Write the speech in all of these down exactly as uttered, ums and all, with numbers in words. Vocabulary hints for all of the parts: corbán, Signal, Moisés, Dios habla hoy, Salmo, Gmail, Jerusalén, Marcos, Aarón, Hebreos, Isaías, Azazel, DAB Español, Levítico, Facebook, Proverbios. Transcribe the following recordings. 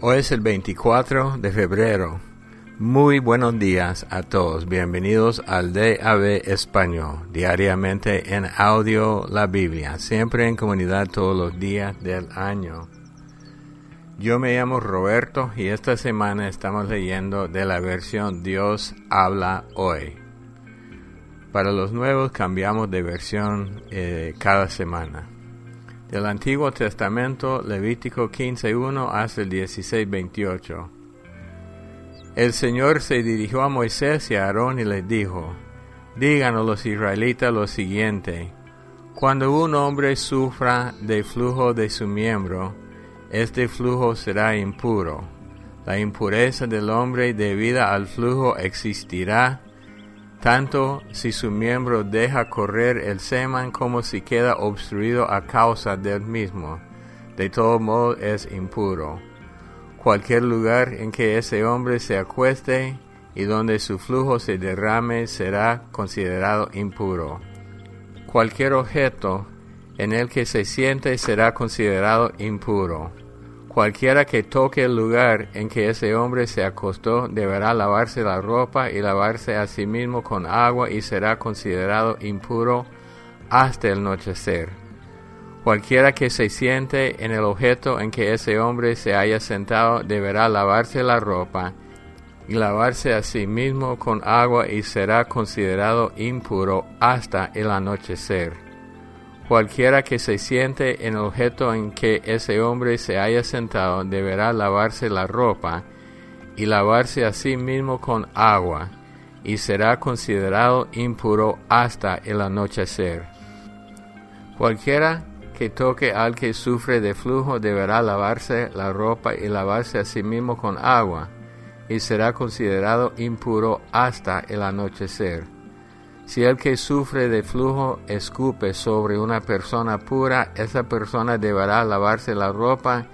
Hoy es el veinticuatro de febrero. Muy buenos días a todos. Bienvenidos al D A B Español, diariamente en audio la Biblia, siempre en comunidad todos los días del año. Yo me llamo Roberto y esta semana estamos leyendo de la versión Dios habla hoy. Para los nuevos cambiamos de versión eh, cada semana. Del Antiguo Testamento, Levítico quince uno hasta el dieciséis veintiocho. El Señor se dirigió a Moisés y a Aarón y les dijo: díganos los israelitas lo siguiente: cuando un hombre sufra de flujo de su miembro, este flujo será impuro. La impureza del hombre debida al flujo existirá, tanto si su miembro deja correr el semen como si queda obstruido a causa del mismo. De todo modo es impuro. Cualquier lugar en que ese hombre se acueste y donde su flujo se derrame será considerado impuro. Cualquier objeto en el que se siente será considerado impuro. Cualquiera que toque el lugar en que ese hombre se acostó deberá lavarse la ropa y lavarse a sí mismo con agua y será considerado impuro hasta el anochecer. Cualquiera que se siente en el objeto en que ese hombre se haya sentado deberá lavarse la ropa y lavarse a sí mismo con agua y será considerado impuro hasta el anochecer. Cualquiera que se siente en el objeto en que ese hombre se haya sentado deberá lavarse la ropa y lavarse a sí mismo con agua, y será considerado impuro hasta el anochecer. Cualquiera que toque al que sufre de flujo deberá lavarse la ropa y lavarse a sí mismo con agua, y será considerado impuro hasta el anochecer. Si el que sufre de flujo escupe sobre una persona pura, esa persona deberá lavarse la ropa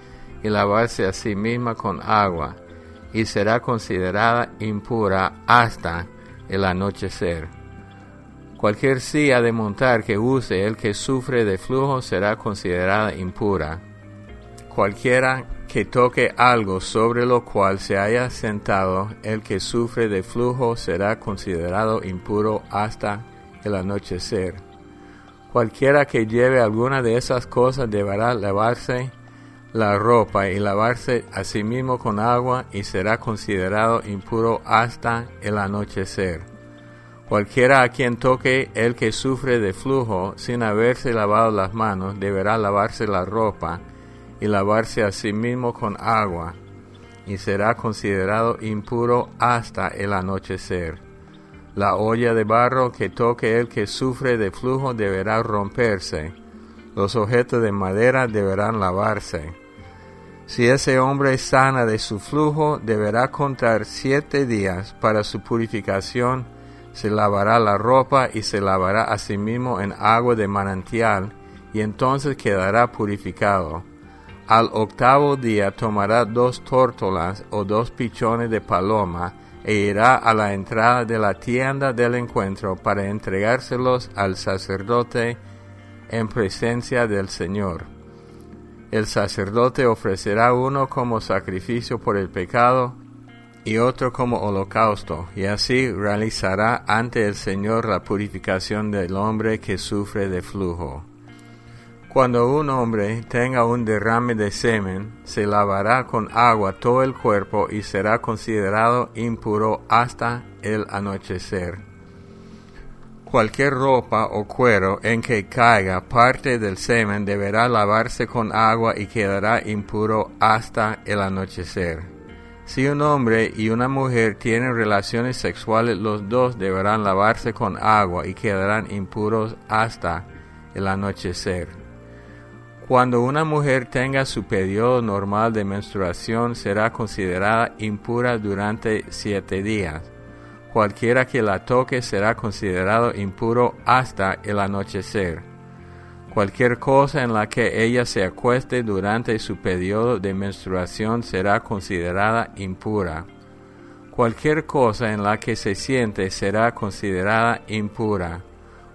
y lavarse a sí misma con agua, y será considerada impura hasta el anochecer. Cualquier silla de montar que use el que sufre de flujo será considerada impura. Cualquiera que toque algo sobre lo cual se haya sentado el que sufre de flujo será considerado impuro hasta el anochecer. Cualquiera que lleve alguna de esas cosas deberá lavarse la ropa y lavarse a sí mismo con agua y será considerado impuro hasta el anochecer. Cualquiera a quien toque el que sufre de flujo sin haberse lavado las manos deberá lavarse la ropa y lavarse a sí mismo con agua, y será considerado impuro hasta el anochecer. La olla de barro que toque el que sufre de flujo deberá romperse. Los objetos de madera deberán lavarse. Si ese hombre sana de su flujo, deberá contar siete días para su purificación. Se lavará la ropa y se lavará a sí mismo en agua de manantial, y entonces quedará purificado. Al octavo día tomará dos tórtolas o dos pichones de paloma e irá a la entrada de la tienda del encuentro para entregárselos al sacerdote en presencia del Señor. El sacerdote ofrecerá uno como sacrificio por el pecado y otro como holocausto, y así realizará ante el Señor la purificación del hombre que sufre de flujo. Cuando un hombre tenga un derrame de semen, se lavará con agua todo el cuerpo y será considerado impuro hasta el anochecer. Cualquier ropa o cuero en que caiga parte del semen deberá lavarse con agua y quedará impuro hasta el anochecer. Si un hombre y una mujer tienen relaciones sexuales, los dos deberán lavarse con agua y quedarán impuros hasta el anochecer. Cuando una mujer tenga su periodo normal de menstruación, será considerada impura durante siete días. Cualquiera que la toque será considerado impuro hasta el anochecer. Cualquier cosa en la que ella se acueste durante su periodo de menstruación será considerada impura. Cualquier cosa en la que se siente será considerada impura.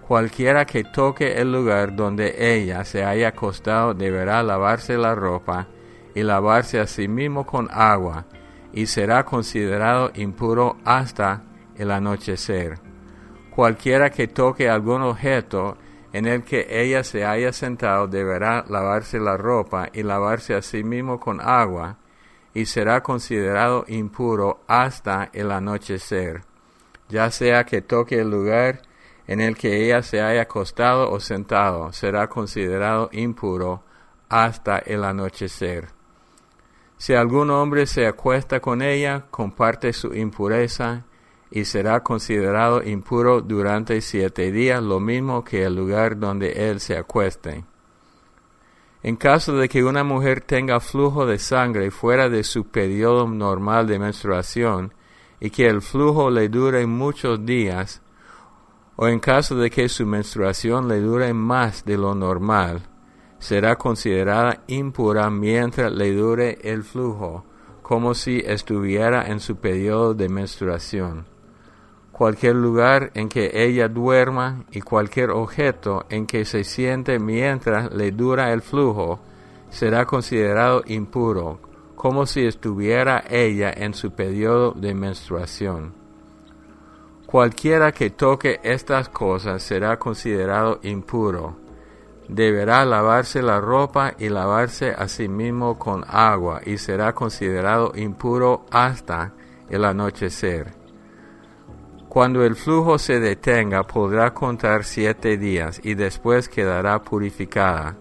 Cualquiera que toque el lugar donde ella se haya acostado deberá lavarse la ropa y lavarse a sí mismo con agua, y será considerado impuro hasta el anochecer. Cualquiera que toque algún objeto en el que ella se haya sentado deberá lavarse la ropa y lavarse a sí mismo con agua, y será considerado impuro hasta el anochecer, ya sea que toque el lugar en el que ella se haya acostado o sentado, será considerado impuro hasta el anochecer. Si algún hombre se acuesta con ella, comparte su impureza y será considerado impuro durante siete días, lo mismo que el lugar donde él se acueste. En caso de que una mujer tenga flujo de sangre fuera de su periodo normal de menstruación y que el flujo le dure muchos días, o en caso de que su menstruación le dure más de lo normal, será considerada impura mientras le dure el flujo, como si estuviera en su periodo de menstruación. Cualquier lugar en que ella duerma y cualquier objeto en que se siente mientras le dura el flujo, será considerado impuro, como si estuviera ella en su periodo de menstruación. Cualquiera que toque estas cosas será considerado impuro. Deberá lavarse la ropa y lavarse a sí mismo con agua, y será considerado impuro hasta el anochecer. Cuando el flujo se detenga, podrá contar siete días, y después quedará purificada.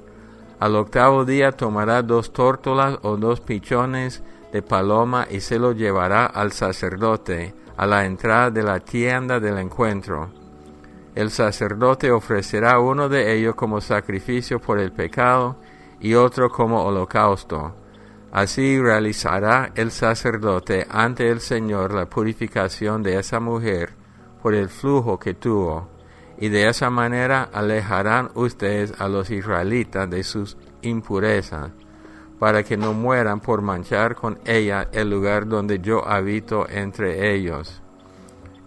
Al octavo día tomará dos tórtolas o dos pichones de paloma y se los llevará al sacerdote a la entrada de la tienda del encuentro. El sacerdote ofrecerá uno de ellos como sacrificio por el pecado y otro como holocausto. Así realizará el sacerdote ante el Señor la purificación de esa mujer por el flujo que tuvo, y de esa manera alejarán ustedes a los israelitas de sus impurezas, para que no mueran por manchar con ella el lugar donde yo habito entre ellos.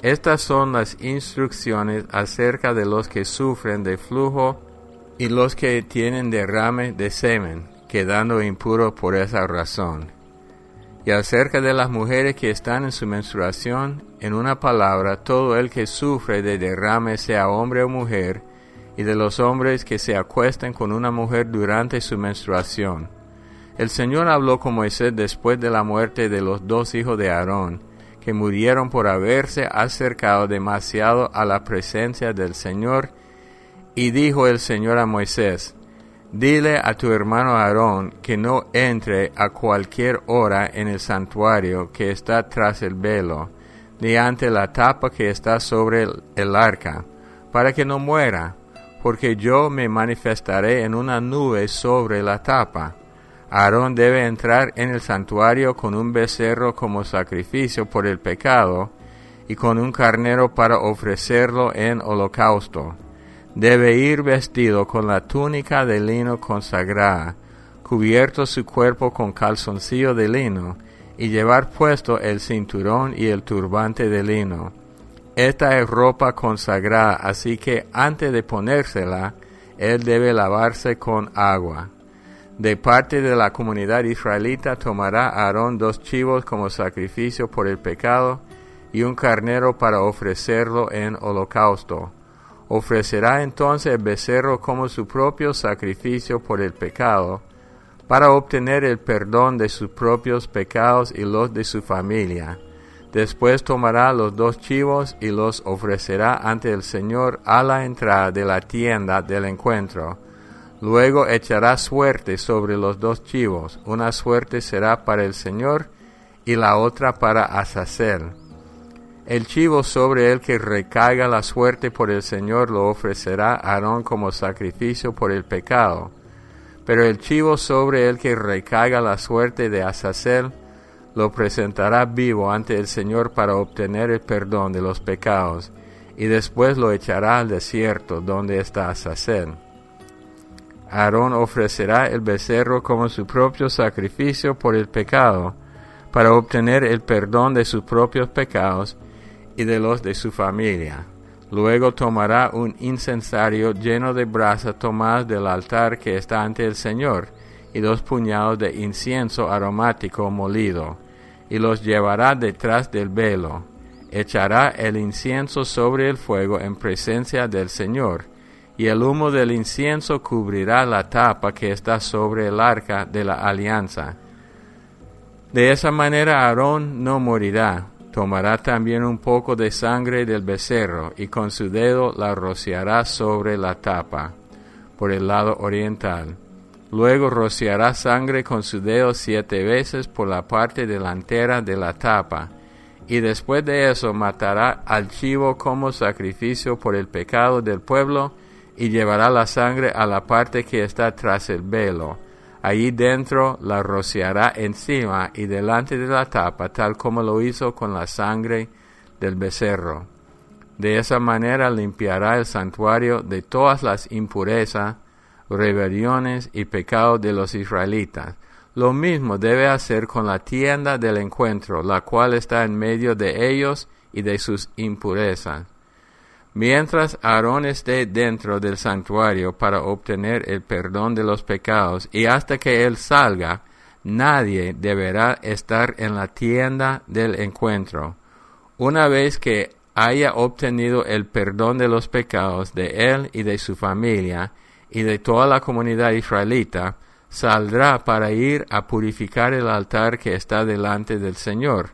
Estas son las instrucciones acerca de los que sufren de flujo y los que tienen derrame de semen, quedando impuros por esa razón. Y acerca de las mujeres que están en su menstruación, en una palabra, todo el que sufre de derrame, sea hombre o mujer, y de los hombres que se acuesten con una mujer durante su menstruación. El Señor habló con Moisés después de la muerte de los dos hijos de Aarón, que murieron por haberse acercado demasiado a la presencia del Señor. Y dijo el Señor a Moisés: «Dile a tu hermano Aarón que no entre a cualquier hora en el santuario que está tras el velo, ni ante la tapa que está sobre el arca, para que no muera, porque yo me manifestaré en una nube sobre la tapa». Aarón debe entrar en el santuario con un becerro como sacrificio por el pecado y con un carnero para ofrecerlo en holocausto. Debe ir vestido con la túnica de lino consagrada, cubierto su cuerpo con calzoncillo de lino, y llevar puesto el cinturón y el turbante de lino. Esta es ropa consagrada, así que antes de ponérsela, él debe lavarse con agua. De parte de la comunidad israelita tomará Aarón dos chivos como sacrificio por el pecado y un carnero para ofrecerlo en holocausto. Ofrecerá entonces el becerro como su propio sacrificio por el pecado, para obtener el perdón de sus propios pecados y los de su familia. Después tomará los dos chivos y los ofrecerá ante el Señor a la entrada de la tienda del encuentro. Luego echará suerte sobre los dos chivos, una suerte será para el Señor y la otra para Azazel. El chivo sobre el que recaiga la suerte por el Señor lo ofrecerá Aarón como sacrificio por el pecado, pero el chivo sobre el que recaiga la suerte de Azazel lo presentará vivo ante el Señor para obtener el perdón de los pecados, y después lo echará al desierto donde está Azazel. Aarón ofrecerá el becerro como su propio sacrificio por el pecado, para obtener el perdón de sus propios pecados y de los de su familia. Luego tomará un incensario lleno de brasas tomadas del altar que está ante el Señor, y dos puñados de incienso aromático molido, y los llevará detrás del velo. Echará el incienso sobre el fuego en presencia del Señor, y el humo del incienso cubrirá la tapa que está sobre el arca de la alianza. De esa manera Aarón no morirá. Tomará también un poco de sangre del becerro, y con su dedo la rociará sobre la tapa, por el lado oriental. Luego rociará sangre con su dedo siete veces por la parte delantera de la tapa, y después de eso matará al chivo como sacrificio por el pecado del pueblo, y llevará la sangre a la parte que está tras el velo. Allí dentro la rociará encima y delante de la tapa, tal como lo hizo con la sangre del becerro. De esa manera limpiará el santuario de todas las impurezas, rebeliones y pecados de los israelitas. Lo mismo debe hacer con la tienda del encuentro, la cual está en medio de ellos y de sus impurezas. Mientras Aarón esté dentro del santuario para obtener el perdón de los pecados, y hasta que él salga, nadie deberá estar en la tienda del encuentro. Una vez que haya obtenido el perdón de los pecados de él y de su familia y de toda la comunidad israelita, saldrá para ir a purificar el altar que está delante del Señor.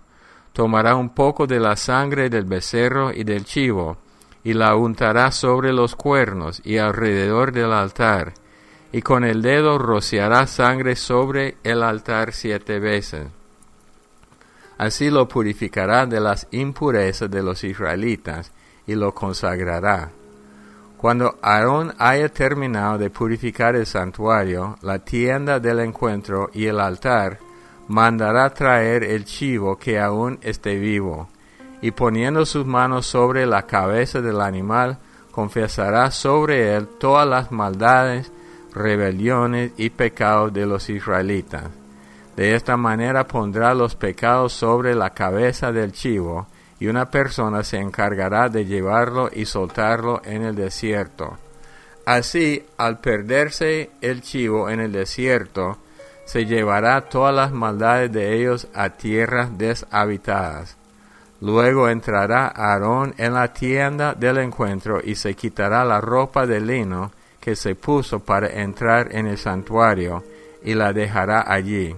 Tomará un poco de la sangre del becerro y del chivo, y la untará sobre los cuernos y alrededor del altar, y con el dedo rociará sangre sobre el altar siete veces. Así lo purificará de las impurezas de los israelitas, y lo consagrará. Cuando Aarón haya terminado de purificar el santuario, la tienda del encuentro y el altar, mandará traer el chivo que aún esté vivo, y poniendo sus manos sobre la cabeza del animal, confesará sobre él todas las maldades, rebeliones y pecados de los israelitas. De esta manera pondrá los pecados sobre la cabeza del chivo, y una persona se encargará de llevarlo y soltarlo en el desierto. Así, al perderse el chivo en el desierto, se llevará todas las maldades de ellos a tierras deshabitadas. Luego entrará Aarón en la tienda del encuentro y se quitará la ropa de lino que se puso para entrar en el santuario y la dejará allí.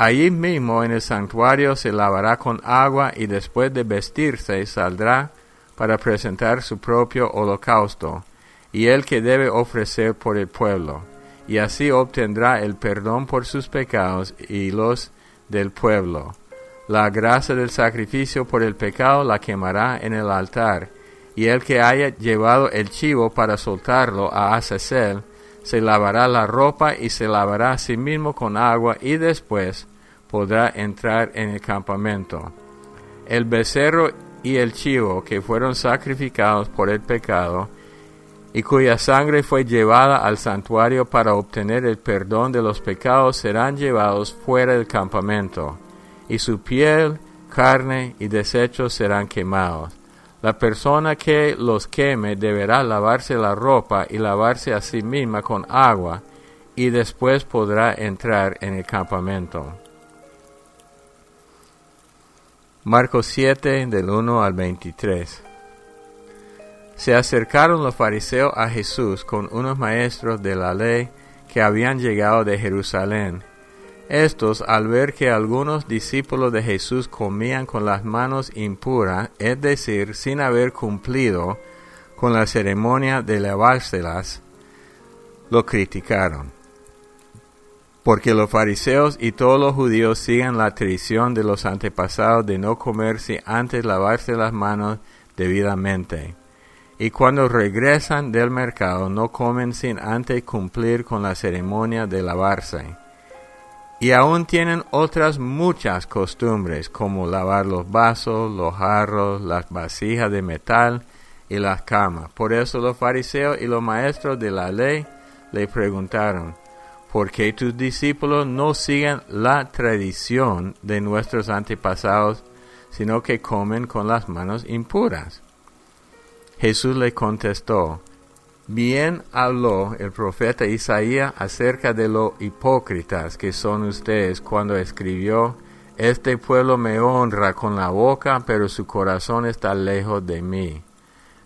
Allí mismo en el santuario se lavará con agua y después de vestirse saldrá para presentar su propio holocausto y el que debe ofrecer por el pueblo, y así obtendrá el perdón por sus pecados y los del pueblo. La grasa del sacrificio por el pecado la quemará en el altar, y el que haya llevado el chivo para soltarlo a Azazel se lavará la ropa y se lavará a sí mismo con agua y después podrá entrar en el campamento. El becerro y el chivo que fueron sacrificados por el pecado y cuya sangre fue llevada al santuario para obtener el perdón de los pecados serán llevados fuera del campamento, y su piel, carne y desechos serán quemados. La persona que los queme deberá lavarse la ropa y lavarse a sí misma con agua, y después podrá entrar en el campamento. Marcos siete, del uno al veintitrés. Se acercaron los fariseos a Jesús con unos maestros de la ley que habían llegado de Jerusalén. Estos, al ver que algunos discípulos de Jesús comían con las manos impuras, es decir, sin haber cumplido con la ceremonia de lavárselas, lo criticaron. Porque los fariseos y todos los judíos siguen la tradición de los antepasados de no comer sin antes lavarse las manos debidamente. Y cuando regresan del mercado no comen sin antes cumplir con la ceremonia de lavarse. Y aún tienen otras muchas costumbres, como lavar los vasos, los jarros, las vasijas de metal y las camas. Por eso los fariseos y los maestros de la ley le preguntaron, ¿por qué tus discípulos no siguen la tradición de nuestros antepasados, sino que comen con las manos impuras? Jesús le contestó, Bien habló el profeta Isaías acerca de lo hipócritas que son ustedes cuando escribió: este pueblo me honra con la boca, pero su corazón está lejos de mí.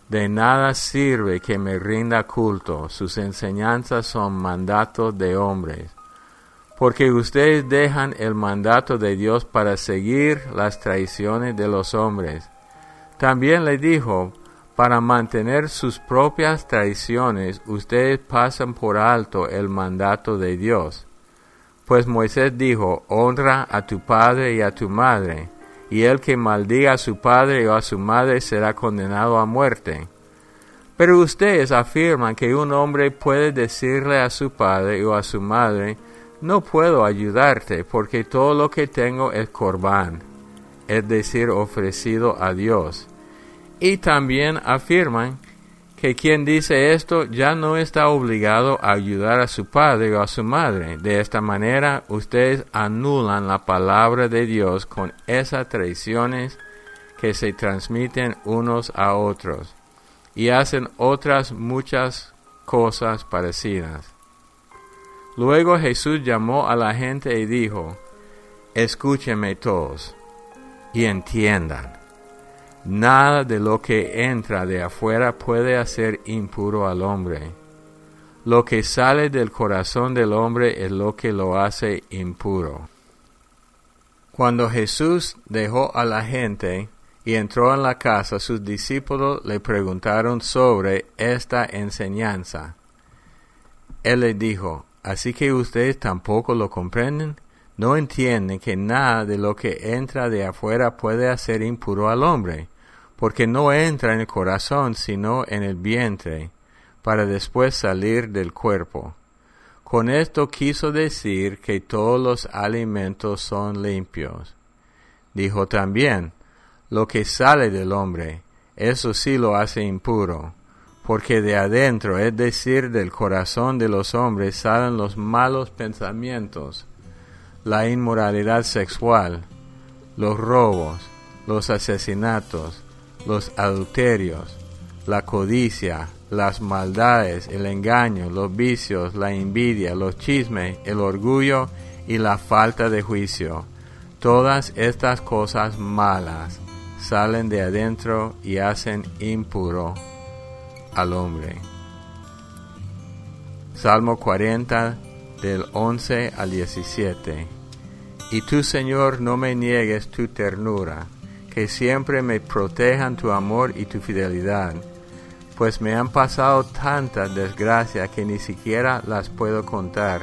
De nada sirve que me rinda culto, sus enseñanzas son mandatos de hombres. Porque ustedes dejan el mandato de Dios para seguir las traiciones de los hombres. También le dijo: para mantener sus propias traiciones, ustedes pasan por alto el mandato de Dios. Pues Moisés dijo: honra a tu padre y a tu madre, y el que maldiga a su padre o a su madre será condenado a muerte. Pero ustedes afirman que un hombre puede decirle a su padre o a su madre: no puedo ayudarte, porque todo lo que tengo es corbán, es decir, ofrecido a Dios. Y también afirman que quien dice esto ya no está obligado a ayudar a su padre o a su madre. De esta manera, ustedes anulan la palabra de Dios con esas traiciones que se transmiten unos a otros, y hacen otras muchas cosas parecidas. Luego Jesús llamó a la gente y dijo: escúchenme todos y entiendan. Nada de lo que entra de afuera puede hacer impuro al hombre. Lo que sale del corazón del hombre es lo que lo hace impuro. Cuando Jesús dejó a la gente y entró en la casa, sus discípulos le preguntaron sobre esta enseñanza. Él les dijo: ¿así que ustedes tampoco lo comprenden? ¿No entienden que nada de lo que entra de afuera puede hacer impuro al hombre? Porque no entra en el corazón, sino en el vientre, para después salir del cuerpo. Con esto quiso decir que todos los alimentos son limpios. Dijo también: lo que sale del hombre, eso sí lo hace impuro, porque de adentro, es decir, del corazón de los hombres, salen los malos pensamientos, la inmoralidad sexual, los robos, los asesinatos, los adulterios, la codicia, las maldades, el engaño, los vicios, la envidia, los chismes, el orgullo y la falta de juicio. Todas estas cosas malas salen de adentro y hacen impuro al hombre. Salmo cuarenta, del once al diecisiete. Y tú, Señor, no me niegues tu ternura, que siempre me protejan tu amor y tu fidelidad, pues me han pasado tantas desgracias que ni siquiera las puedo contar.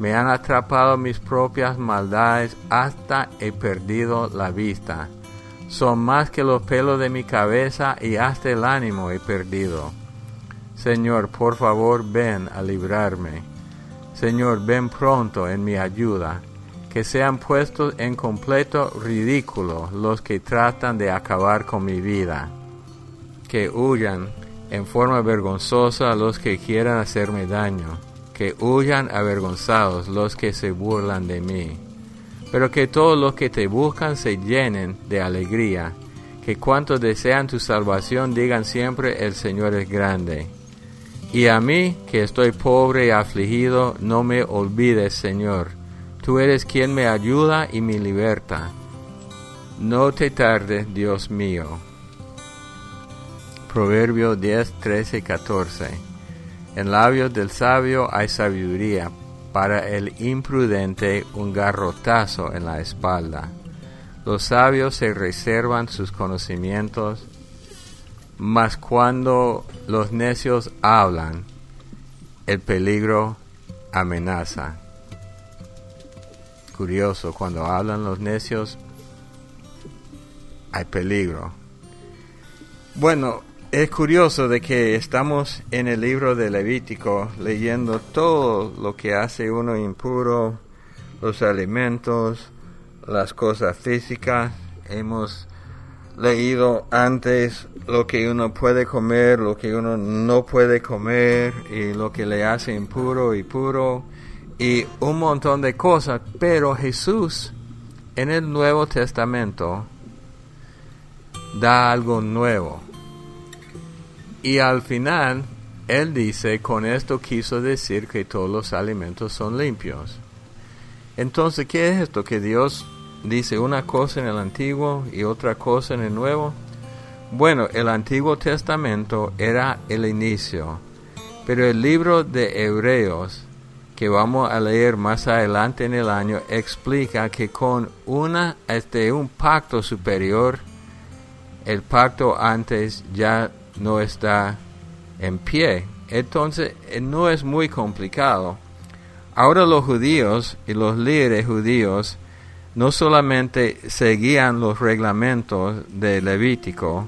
Me han atrapado mis propias maldades, hasta he perdido la vista. Son más que los pelos de mi cabeza, y hasta el ánimo he perdido. Señor, por favor, ven a librarme. Señor, ven pronto en mi ayuda, que sean puestos en completo ridículo los que tratan de acabar con mi vida, que huyan en forma vergonzosa los que quieran hacerme daño, que huyan avergonzados los que se burlan de mí, pero que todos los que te buscan se llenen de alegría, que cuantos desean tu salvación digan siempre: el Señor es grande. Y a mí, que estoy pobre y afligido, no me olvides, Señor. Tú eres quien me ayuda y me liberta. No te tardes, Dios mío. Proverbios diez, trece y catorce. En labios del sabio hay sabiduría, para el imprudente un garrotazo en la espalda. Los sabios se reservan sus conocimientos, mas cuando los necios hablan, el peligro amenaza. Curioso, cuando hablan los necios, hay peligro. Bueno, es curioso de que estamos en el libro de Levítico, leyendo todo lo que hace uno impuro, los alimentos, las cosas físicas. Hemos leído antes lo que uno puede comer, lo que uno no puede comer, y lo que le hace impuro y puro, y un montón de cosas. Pero Jesús, en el Nuevo Testamento, da algo nuevo. Y al final, Él dice, con esto quiso decir que todos los alimentos son limpios. Entonces, ¿qué es esto? ¿Que Dios dice una cosa en el Antiguo y otra cosa en el Nuevo? Bueno, el Antiguo Testamento era el inicio, pero el libro de Hebreos, que vamos a leer más adelante en el año, explica que con una, este, un pacto superior, el pacto antes ya no está en pie. Entonces, no es muy complicado. Ahora los judíos y los líderes judíos no solamente seguían los reglamentos de Levítico,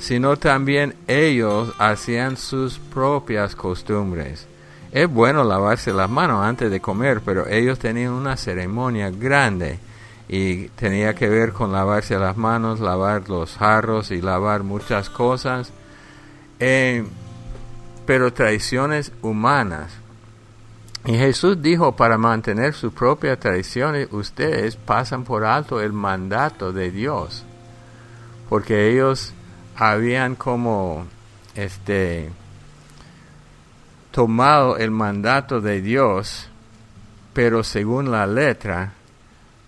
sino también ellos hacían sus propias costumbres. Es bueno lavarse las manos antes de comer, pero ellos tenían una ceremonia grande y tenía que ver con lavarse las manos, lavar los jarros y lavar muchas cosas, eh, pero tradiciones humanas. Y Jesús dijo, para mantener sus propias tradiciones, ustedes pasan por alto el mandato de Dios, porque ellos habían como este tomado el mandato de Dios, pero según la letra,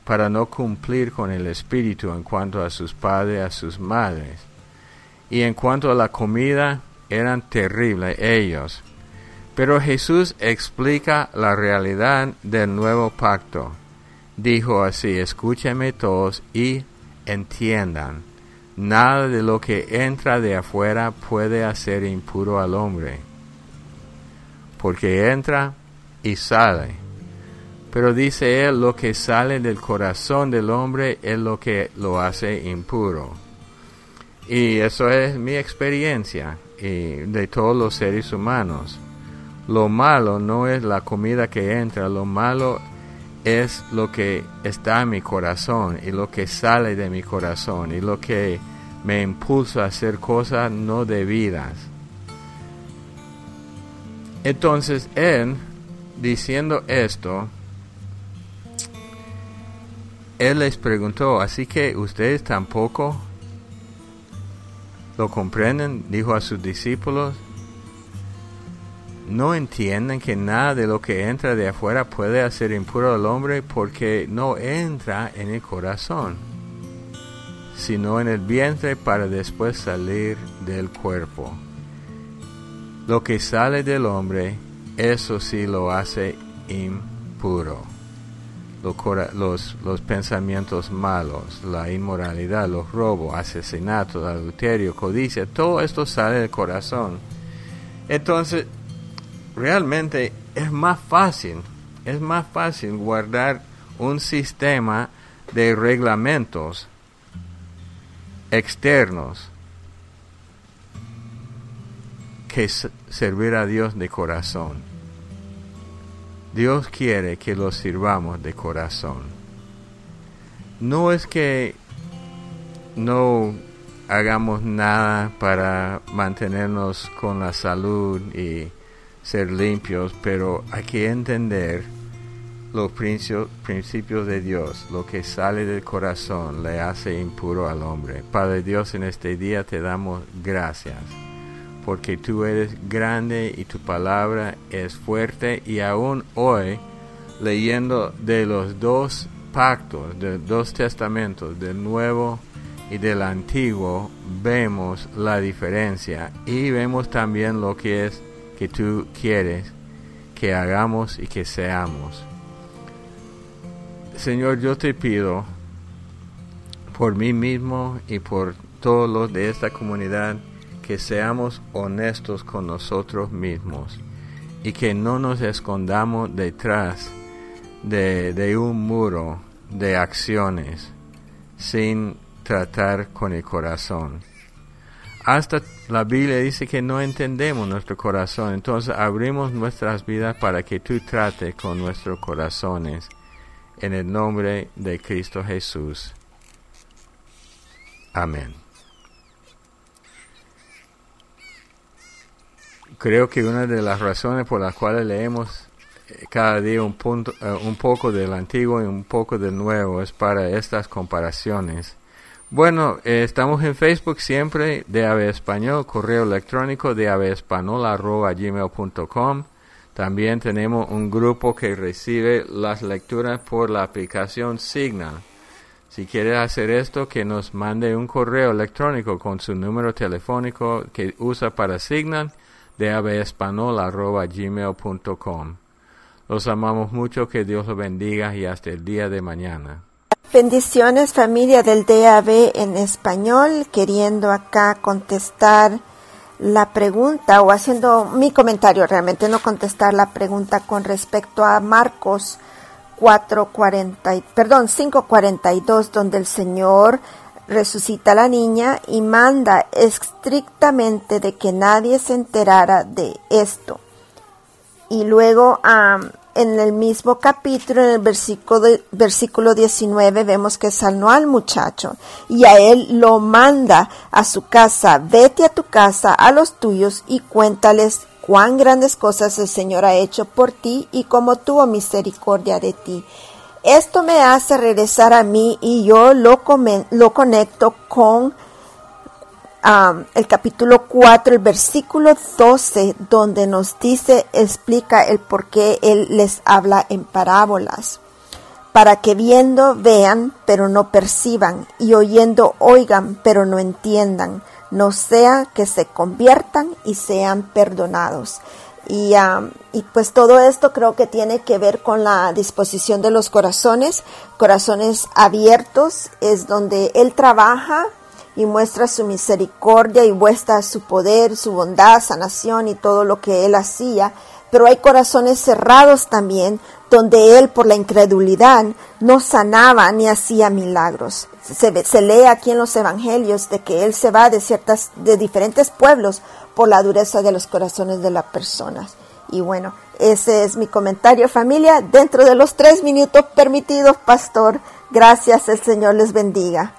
para no cumplir con el espíritu en cuanto a sus padres, a sus madres. Y en cuanto a la comida, eran terribles ellos. Pero Jesús explica la realidad del nuevo pacto. Dijo así, escúchenme todos y entiendan. Nada de lo que entra de afuera puede hacer impuro al hombre, porque entra y sale. Pero dice él, lo que sale del corazón del hombre es lo que lo hace impuro. Y eso es mi experiencia y de todos los seres humanos. Lo malo no es la comida que entra, lo malo es lo que está en mi corazón y lo que sale de mi corazón y lo que me impulsa a hacer cosas no debidas. Entonces él, diciendo esto, él les preguntó, ¿así que ustedes tampoco lo comprenden? Dijo a sus discípulos. ¿No entienden que nada de lo que entra de afuera puede hacer impuro al hombre, porque no entra en el corazón, sino en el vientre para después salir del cuerpo? Lo que sale del hombre, eso sí lo hace impuro. Los, los pensamientos malos, la inmoralidad, los robos, asesinatos, adulterio, codicia, todo esto sale del corazón. Entonces, realmente es más fácil, es más fácil guardar un sistema de reglamentos externos que servir a Dios de corazón. Dios quiere que lo sirvamos de corazón. No es que no hagamos nada para mantenernos con la salud y ser limpios, pero hay que entender los principios de Dios. Lo que sale del corazón le hace impuro al hombre. Padre Dios, en este día te damos gracias, porque tú eres grande y tu palabra es fuerte. Y aún hoy, leyendo de los dos pactos, de los dos testamentos, del Nuevo y del Antiguo, vemos la diferencia y vemos también lo que es que tú quieres que hagamos y que seamos. Señor, yo te pido por mí mismo y por todos los de esta comunidad que seamos honestos con nosotros mismos y que no nos escondamos detrás de, de un muro de acciones sin tratar con el corazón. Hasta la Biblia dice que no entendemos nuestro corazón, entonces abrimos nuestras vidas para que tú trates con nuestros corazones, en el nombre de Cristo Jesús. Amén. Creo que una de las razones por las cuales leemos cada día un, punto, uh, un poco del Antiguo y un poco del Nuevo es para estas comparaciones, Bueno, eh, estamos en Facebook siempre, D A B Español, correo electrónico d a b español arroba gmail punto com. También tenemos un grupo que recibe las lecturas por la aplicación Signal. Si quieres hacer esto, que nos mande un correo electrónico con su número telefónico que usa para Signal, d a b español arroba gmail punto com. Los amamos mucho, que Dios los bendiga y hasta el día de mañana. Bendiciones, familia del D A B en español, queriendo acá contestar la pregunta, o haciendo mi comentario, realmente no contestar la pregunta con respecto a Marcos cuatro cuarenta, perdón, cinco cuarenta y dos, donde el Señor resucita a la niña y manda estrictamente de que nadie se enterara de esto. Y luego um, en el mismo capítulo, en el versículo, de, versículo diecinueve, vemos que sanó al muchacho y a él lo manda a su casa. Vete a tu casa, a los tuyos, y cuéntales cuán grandes cosas el Señor ha hecho por ti y cómo tuvo misericordia de ti. Esto me hace regresar a mí, y yo lo, comen- lo conecto con um, el capítulo cuatro, el versículo doce, donde nos dice, explica el por qué Él les habla en parábolas. Para que viendo vean, pero no perciban, y oyendo oigan, pero no entiendan, no sea que se conviertan y sean perdonados. Y, um, y pues todo esto creo que tiene que ver con la disposición de los corazones. Corazones abiertos es donde Él trabaja y muestra su misericordia y muestra su poder, su bondad, sanación y todo lo que Él hacía. Pero hay corazones cerrados también, donde Él por la incredulidad no sanaba ni hacía milagros. Se, se lee aquí en los evangelios de que Él se va de, ciertas, de diferentes pueblos por la dureza de los corazones de las personas. Y bueno, ese es mi comentario, familia, dentro de los tres minutos permitidos, pastor. Gracias, el Señor les bendiga.